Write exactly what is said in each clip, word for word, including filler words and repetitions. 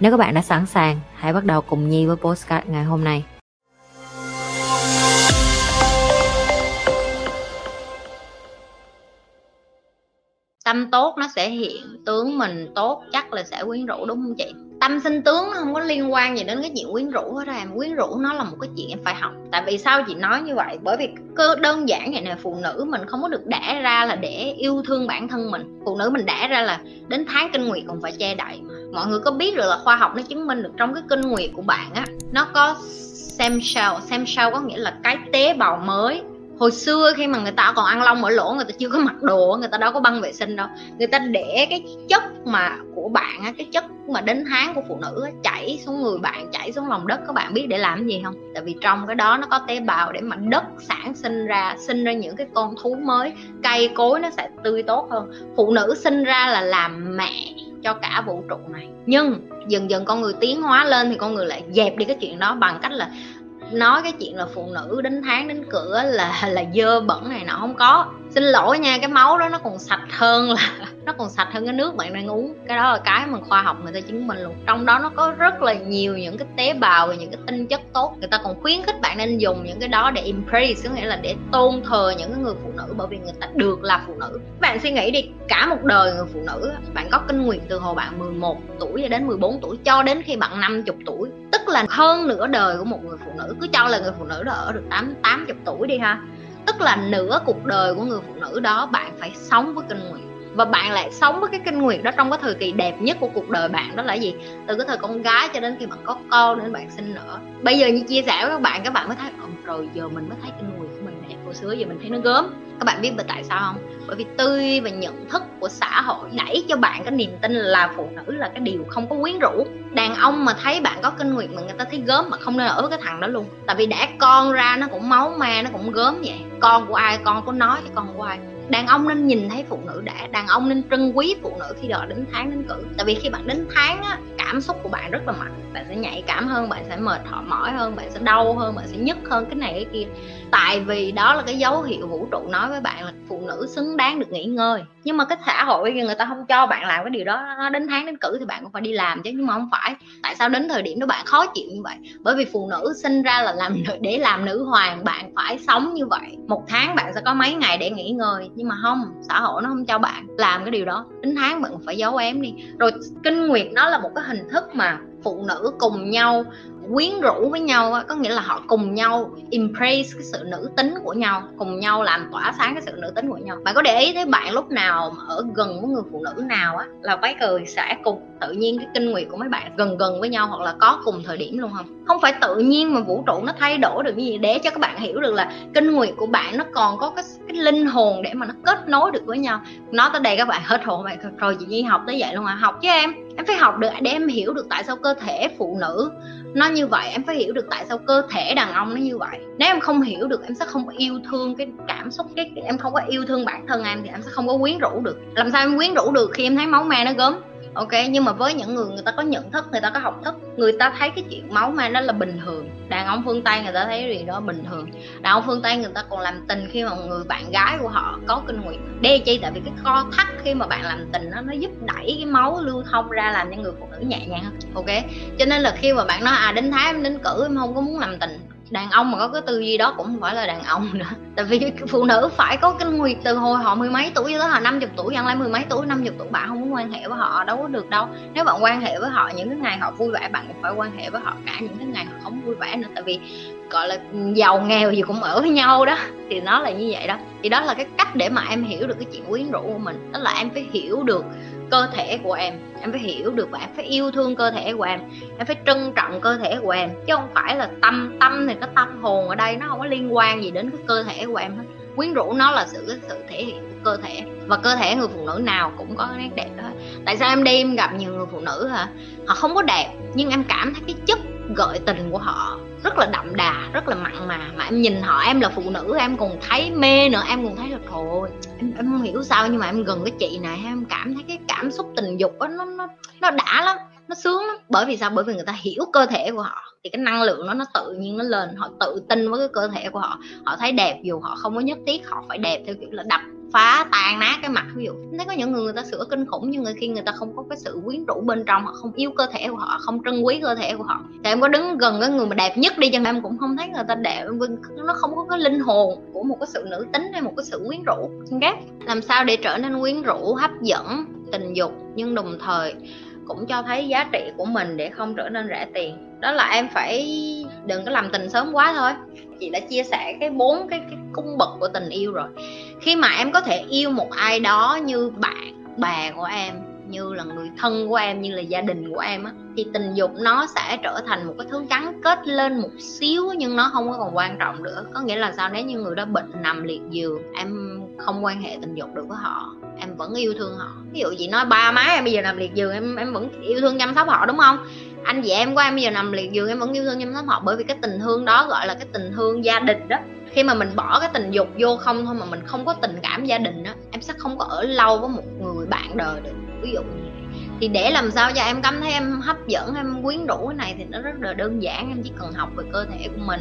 Nếu các bạn đã sẵn sàng, hãy bắt đầu cùng Nhi với podcast ngày hôm nay. Tâm tốt nó sẽ hiện tướng mình tốt, chắc là sẽ quyến rũ, đúng không chị? Tâm sinh tướng nó không có liên quan gì đến cái chuyện quyến rũ hết em. Quyến rũ nó là một cái chuyện em phải học. Tại vì sao chị nói như vậy? Bởi vì cơ đơn giản vậy nè, phụ nữ mình không có được đẻ ra là để yêu thương bản thân mình. Phụ nữ mình đẻ ra là đến tháng kinh nguyệt còn phải che đậy. Mọi người có biết được là khoa học nó chứng minh được trong cái kinh nguyệt của bạn á, nó có stem cell. Stem cell có nghĩa là cái tế bào mới. Hồi xưa khi mà người ta còn ăn lông mở lỗ, người ta chưa có mặc đồ, người ta đâu có băng vệ sinh đâu. Người ta để cái chất mà của bạn á, cái chất mà đến tháng của phụ nữ á, chảy xuống người bạn, chảy xuống lòng đất. Các bạn biết để làm gì không? Tại vì trong cái đó nó có tế bào để mà đất sản sinh ra, sinh ra những cái con thú mới, cây cối nó sẽ tươi tốt hơn. Phụ nữ sinh ra là làm mẹ cho cả vũ trụ này. Nhưng dần dần con người tiến hóa lên thì con người lại dẹp đi cái chuyện đó bằng cách là nói cái chuyện là phụ nữ đến tháng đến cửa là là dơ bẩn này nọ. Không có, xin lỗi nha, cái máu đó nó còn sạch hơn là nó còn sạch hơn cái nước bạn đang uống. Cái đó là cái mà khoa học người ta chứng minh luôn. Trong đó nó có rất là nhiều những cái tế bào và những cái tinh chất tốt. Người ta còn khuyến khích bạn nên dùng những cái đó để embrace, có nghĩa là để tôn thờ những cái người phụ nữ, bởi vì người ta được là phụ nữ. Bạn suy nghĩ đi, cả một đời người phụ nữ, bạn có kinh nguyệt từ hồi bạn mười một tuổi đến mười bốn tuổi cho đến khi bạn năm mươi tuổi, tức là hơn nửa đời của một người phụ nữ. Cứ cho là người phụ nữ đó ở được tám mươi tuổi đi ha, tức là nửa cuộc đời của người phụ nữ đó bạn phải sống với kinh nguyệt. Và bạn lại sống với cái kinh nguyệt đó trong cái thời kỳ đẹp nhất của cuộc đời bạn, đó là gì? Từ cái thời con gái cho đến khi bạn có con, đến bạn sinh nở. Bây giờ như chia sẻ với các bạn, các bạn mới thấy ồ, rồi giờ mình mới thấy kinh nguyệt của mình đẹp, hồi xưa giờ mình thấy nó gớm. Các bạn biết tại sao không? Bởi vì tư và nhận thức của xã hội đẩy cho bạn cái niềm tin là phụ nữ là cái điều không có quyến rũ. Đàn ông mà thấy bạn có kinh nguyệt mà người ta thấy gớm mà không nên ở với cái thằng đó luôn. Tại vì đẻ con ra nó cũng máu me, nó cũng gớm vậy. Con của ai, con có nói cho con của ai. Đàn ông nên nhìn thấy phụ nữ đã, đàn ông nên trân quý phụ nữ khi đòi đến tháng đến cử. Tại vì khi bạn đến tháng á, cảm xúc của bạn rất là mạnh. Bạn sẽ nhạy cảm hơn, bạn sẽ mệt mỏi hơn, bạn sẽ đau hơn, bạn sẽ nhức hơn, cái này cái kia. Tại vì đó là cái dấu hiệu vũ trụ nói với bạn là phụ nữ xứng đáng được nghỉ ngơi. Nhưng mà cái xã hội người ta không cho bạn làm cái điều đó. Nó đến tháng đến cử thì bạn cũng phải đi làm chứ. Nhưng mà không phải. Tại sao đến thời điểm đó bạn khó chịu như vậy? Bởi vì phụ nữ sinh ra là làm để làm nữ hoàng. Bạn phải sống như vậy. Một tháng bạn sẽ có mấy ngày để nghỉ ngơi. Nhưng mà không, xã hội nó không cho bạn làm cái điều đó. Đến tháng bạn phải giấu ém đi. Rồi kinh nguyệt nó là một cái hình thức mà phụ nữ cùng nhau quyến rũ với nhau á, có nghĩa là họ cùng nhau embrace cái sự nữ tính của nhau, cùng nhau làm tỏa sáng cái sự nữ tính của nhau. Bạn có để ý thấy bạn lúc nào mà ở gần với người phụ nữ nào á là váy cười sẽ cùng tự nhiên cái kinh nguyệt của mấy bạn gần gần với nhau, hoặc là có cùng thời điểm luôn không? Không phải tự nhiên mà vũ trụ nó thay đổi được cái gì, để cho các bạn hiểu được là kinh nguyệt của bạn nó còn có cái, cái linh hồn để mà nó kết nối được với nhau. Nói tới đây các bạn hết hồn, bạn rồi chị Nhi học tới vậy luôn à? Học chứ em. Em phải học được để em hiểu được tại sao cơ thể phụ nữ nó như vậy. Em phải hiểu được tại sao cơ thể đàn ông nó như vậy. Nếu em không hiểu được, em sẽ không có yêu thương cái cảm xúc, cái em không có yêu thương bản thân em thì em sẽ không có quyến rũ được. Làm sao em quyến rũ được khi em thấy máu me nó gớm? Ok, nhưng mà với những người người ta có nhận thức, người ta có học thức, người ta thấy cái chuyện máu me đó là bình thường. Đàn ông phương Tây người ta thấy gì đó bình thường. Đàn ông phương Tây người ta còn làm tình khi mà người bạn gái của họ có kinh nguyệt. Đây chi? Tại vì cái co thắt khi mà bạn làm tình đó, nó giúp đẩy cái máu lưu thông ra, làm cho người phụ nữ nhẹ nhàng hơn. Ok, cho nên là khi mà bạn nói à đến tháng đến cử em không có muốn làm tình, đàn ông mà có cái tư duy đó cũng không phải là đàn ông nữa. Tại vì phụ nữ phải có kinh nguyệt từ hồi họ mười mấy tuổi cho tới họ năm chục tuổi. Chẳng lẽ mười mấy tuổi năm chục tuổi bạn không có quan hệ với họ, đâu có được đâu. Nếu bạn quan hệ với họ những cái ngày họ vui vẻ, bạn cũng phải quan hệ với họ cả những cái ngày họ không vui vẻ nữa. Tại vì gọi là giàu nghèo gì cũng ở với nhau đó, thì nó là như vậy đó. Thì đó là cái cách để mà em hiểu được cái chuyện quyến rũ của mình. Đó là em phải hiểu được cơ thể của em, em phải hiểu được và em phải yêu thương cơ thể của em, em phải trân trọng cơ thể của em, chứ không phải là tâm. Tâm thì cái tâm hồn ở đây nó không có liên quan gì đến cái cơ thể của em hết. Quyến rũ nó là sự cái sự thể hiện của cơ thể, và cơ thể người phụ nữ nào cũng có nét đẹp đó. Tại sao em đi em gặp nhiều người phụ nữ hả? Họ không có đẹp, nhưng em cảm thấy cái chất gợi tình của họ rất là đậm đà, rất là mặn mà. Mà em nhìn họ, em là phụ nữ, em còn thấy mê nữa. Em còn thấy là trời ơi, em, em không hiểu sao, nhưng mà em gần cái chị này em cảm thấy cái cảm xúc tình dục đó, nó, nó, nó đã lắm, nó sướng lắm. Bởi vì sao? Bởi vì người ta hiểu cơ thể của họ, thì cái năng lượng đó nó tự nhiên nó lên. Họ tự tin với cái cơ thể của họ. Họ thấy đẹp dù họ không có nhất thiết họ phải đẹp theo kiểu là đập phá tan nát cái mặt. Ví dụ thấy có những người người ta sửa kinh khủng, nhưng người khi người ta không có cái sự quyến rũ bên trong, họ không yêu cơ thể của họ, không trân quý cơ thể của họ. Thì em có đứng gần cái người mà đẹp nhất đi chăng em cũng không thấy người ta đẹp, nó không có cái linh hồn của một cái sự nữ tính hay một cái sự quyến rũ. Okay? Làm sao để trở nên quyến rũ, hấp dẫn, tình dục nhưng đồng thời cũng cho thấy giá trị của mình để không trở nên rẻ tiền? Đó là em phải đừng có làm tình sớm quá thôi. Chị đã chia sẻ cái bốn cái, cái cung bậc của tình yêu rồi. Khi mà em có thể yêu một ai đó như bạn bè của em, như là người thân của em, như là gia đình của em á, thì tình dục nó sẽ trở thành một cái thứ gắn kết lên một xíu, nhưng nó không có còn quan trọng nữa. Có nghĩa là sao? Nếu như người đó bệnh nằm liệt giường, em không quan hệ tình dục được với họ, em vẫn yêu thương họ. Ví dụ chị nói ba má em bây giờ nằm liệt giường, em em vẫn yêu thương chăm sóc họ, đúng không? Anh chị em của em bây giờ nằm liệt giường, em vẫn yêu thương chăm sóc họ. Bởi vì cái tình thương đó gọi là cái tình thương gia đình đó. Khi mà mình bỏ cái tình dục vô không thôi mà mình không có tình cảm gia đình đó, em sẽ không có ở lâu với một người bạn đời được, ví dụ như vậy. Thì để làm sao cho em cảm thấy em hấp dẫn, em quyến rũ cái này thì nó rất là đơn giản. Em chỉ cần học về cơ thể của mình,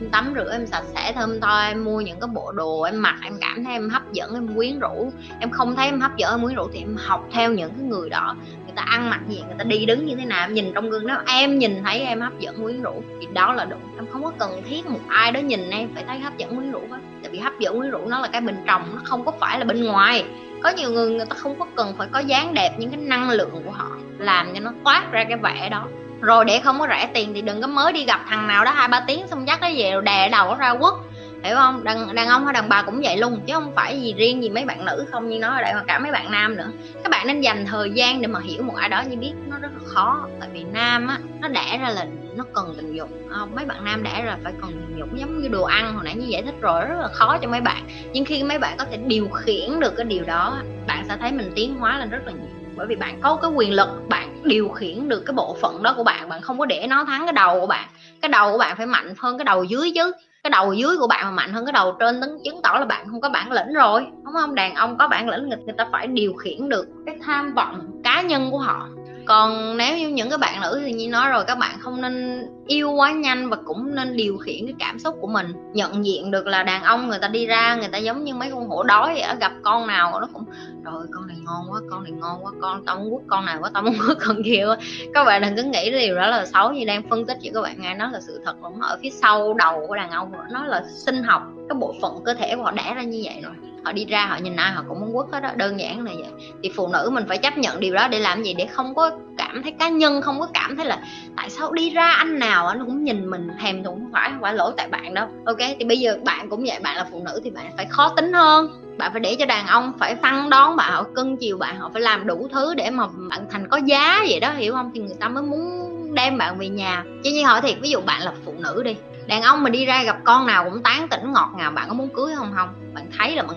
em tắm rửa em sạch sẽ thơm tho, em mua những cái bộ đồ em mặc em cảm thấy em hấp dẫn, em quyến rũ. Em không thấy em hấp dẫn, em quyến rũ thì em học theo những cái người đó, người ta ăn mặc gì, người ta đi đứng như thế nào, em nhìn trong gương đó em nhìn thấy em hấp dẫn, quyến rũ thì đó là đủ. Em không có cần thiết một ai đó nhìn em phải thấy hấp dẫn, quyến rũ hết. Tại vì hấp dẫn, quyến rũ nó là cái bên trong, nó không có phải là bên ngoài. Có nhiều người người ta không có cần phải có dáng đẹp, nhưng cái năng lượng của họ làm cho nó toát ra cái vẻ đó. Rồi để không có rẻ tiền thì đừng có mới đi gặp thằng nào đó hai ba tiếng xong dắt nó về rồi đè đầu ra quất, hiểu không? Đàn, đàn ông hay đàn bà cũng vậy luôn, chứ không phải gì riêng gì mấy bạn nữ không, như nói ở đây mà cả mấy bạn nam nữa. Các bạn nên dành thời gian để mà hiểu một ai đó, như biết nó rất là khó. Tại vì nam á, nó đẻ ra là nó cần tình dục, không? Mấy bạn nam đẻ ra là phải cần tình dục, giống như đồ ăn hồi nãy như giải thích rồi, rất là khó cho mấy bạn. Nhưng khi mấy bạn có thể điều khiển được cái điều đó, bạn sẽ thấy mình tiến hóa lên rất là nhiều. Bởi vì bạn có cái quyền lực, bạn điều khiển được cái bộ phận đó của bạn. Bạn không có để nó thắng cái đầu của bạn. Cái đầu của bạn phải mạnh hơn cái đầu dưới chứ. Cái đầu dưới của bạn mà mạnh hơn cái đầu trên chứng tỏ là bạn không có bản lĩnh rồi, đúng không? Đàn ông có bản lĩnh, người ta phải điều khiển được cái tham vọng cá nhân của họ. Còn nếu như những cái bạn nữ thì như nói rồi, các bạn không nên yêu quá nhanh và cũng nên điều khiển cái cảm xúc của mình. Nhận diện được là đàn ông người ta đi ra, người ta giống như mấy con hổ đói vậy, gặp con nào nó cũng trời ơi, con này ngon quá, con này ngon quá, con tao muốn quất con này quá, tao muốn quất con kia quá. Các bạn đừng cứ nghĩ điều đó là xấu, như đang phân tích cho các bạn nghe, nó là sự thật luôn. Ở phía sau đầu của đàn ông nó là sinh học, cái bộ phận cơ thể của họ đẻ ra như vậy rồi. Họ đi ra họ nhìn ai họ cũng muốn quất hết đó, đơn giản là vậy. Thì phụ nữ mình phải chấp nhận điều đó để làm gì? Để không có cảm thấy cá nhân, không có cảm thấy là tại sao đi ra anh nào anh cũng nhìn mình thèm thuồng. Không phải, không phải lỗi tại bạn đâu. Ok, thì bây giờ bạn cũng vậy, bạn là phụ nữ thì bạn phải khó tính hơn, bạn phải để cho đàn ông phải săn đón bạn, họ cưng chiều bạn, họ phải làm đủ thứ để mà bạn thành có giá vậy đó, hiểu không? Thì người ta mới muốn đem bạn về nhà chứ. Như hỏi thiệt, ví dụ bạn là phụ nữ đi, đàn ông mà đi ra gặp con nào cũng tán tỉnh ngọt ngào, bạn có muốn cưới không? Không, bạn thấy là bạn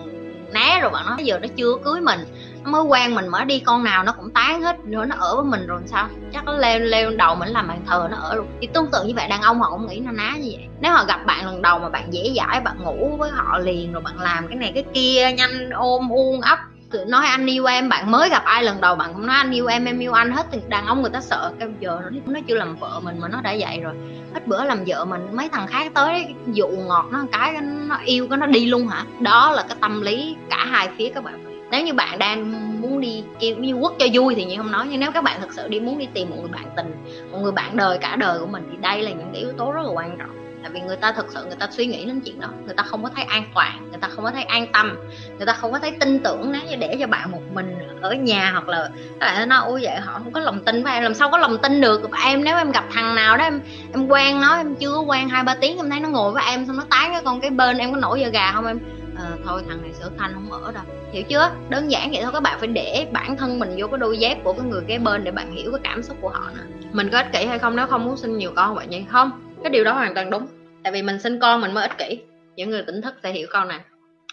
né rồi, bạn nói giờ nó chưa cưới mình, nó mới quen mình, mới đi con nào nó cũng tán hết nữa, nó ở với mình rồi sao, chắc nó leo leo đầu mình làm bàn thờ nó ở luôn. Thì tương tự như vậy, đàn ông họ cũng nghĩ nó ná như vậy. Nếu họ gặp bạn lần đầu mà bạn dễ dãi, bạn ngủ với họ liền, rồi bạn làm cái này cái kia, nhanh ôm uông ấp tự nói anh yêu em, bạn mới gặp ai lần đầu bạn cũng nói anh yêu em, em yêu anh hết, thì đàn ông người ta sợ. Cái giờ rồi nó chưa làm vợ mình mà nó đã vậy rồi, hết bữa làm vợ mình mấy thằng khác tới dụ ngọt nó cái nó yêu cái nó đi luôn hả? Đó là cái tâm lý cả hai phía các bạn. Nếu như bạn đang muốn đi kiểu như quất cho vui thì như không nói, nhưng nếu các bạn thực sự đi muốn đi tìm một người bạn tình, một người bạn đời cả đời của mình, thì đây là những cái yếu tố rất là quan trọng. Tại vì người ta thực sự người ta suy nghĩ đến chuyện đó, người ta không có thấy an toàn, người ta không có thấy an tâm, người ta không có thấy tin tưởng. Nếu như để cho bạn một mình ở nhà hoặc là lại nó ôi vậy, họ không có lòng tin với em, làm sao có lòng tin được em? Nếu em gặp thằng nào đó em em quen nó, em chưa quen hai ba tiếng em thấy nó ngồi với em xong nó tán cái con cái bên, em có nổi da gà không em? À, thôi thằng này sửa thanh không ở đâu, hiểu chưa? Đơn giản vậy thôi. Các bạn phải để bản thân mình vô cái đôi dép của cái người kế bên để bạn hiểu cái cảm xúc của họ nữa. Mình có ích kỷ hay không? Nếu không muốn sinh nhiều con bạn nhỉ? Không, cái điều đó hoàn toàn đúng. Tại vì mình sinh con mình mới ích kỷ. Những người tỉnh thức sẽ hiểu con này.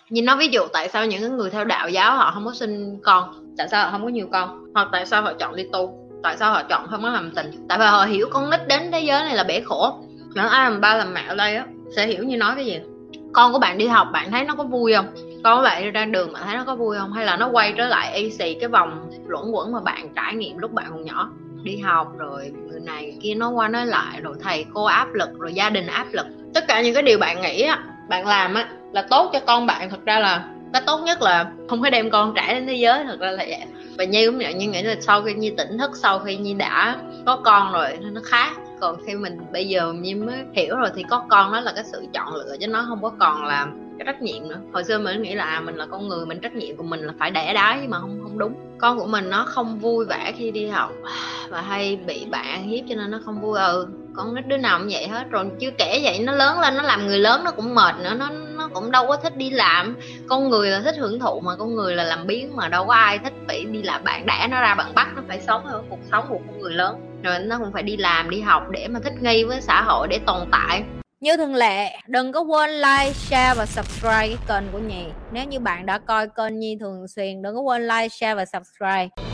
Nhìn nó ví dụ tại sao những người theo đạo giáo họ không có sinh con. Tại sao họ không có nhiều con? Hoặc tại sao họ chọn đi tu? Tại sao họ chọn không có làm tình? Tại vì họ hiểu con nít đến thế giới này là bể khổ. Nếu ai làm ba làm mẹ ở đây á sẽ hiểu như nói cái gì. Con của bạn đi học bạn thấy nó có vui không? Con của bạn ra đường bạn thấy nó có vui không? Hay là nó quay trở lại y xì cái vòng luẩn quẩn mà bạn trải nghiệm lúc bạn còn nhỏ? Đi học rồi người này người kia nói qua nói lại, rồi thầy cô áp lực, rồi gia đình áp lực. Tất cả những cái điều bạn nghĩ á, bạn làm á là tốt cho con bạn, thật ra là cái tốt nhất là không phải đem con trải đến thế giới, thật ra là vậy. Và Nhi cũng vậy, Nhi nghĩ là sau khi Nhi tỉnh thức, sau khi Nhi đã có con rồi nó khác. Còn khi mình bây giờ Nhi mới hiểu rồi thì có con đó là cái sự chọn lựa, chứ nó không có còn là cái trách nhiệm nữa. Hồi xưa mình nghĩ là mình là con người, mình trách nhiệm của mình là phải đẻ đái, nhưng mà không không đúng. Con của mình nó không vui vẻ khi đi học và hay bị bạn ăn hiếp cho nên nó không vui. Ừ, con nít đứa nào cũng vậy hết. Rồi chưa kể vậy, nó lớn lên nó làm người lớn nó cũng mệt nữa, nó nó cũng đâu có thích đi làm. Con người là thích hưởng thụ mà, con người là làm biếng mà, đâu có ai thích phải đi làm. Bạn đẻ nó ra bạn bắt nó phải sống ở cuộc sống của con người lớn, rồi nó cũng phải đi làm đi học để mà thích nghi với xã hội, để tồn tại. Như thường lệ, đừng có quên like, share và subscribe cái kênh của Nhi. Nếu như bạn đã coi kênh Nhi thường xuyên, đừng có quên like, share và subscribe.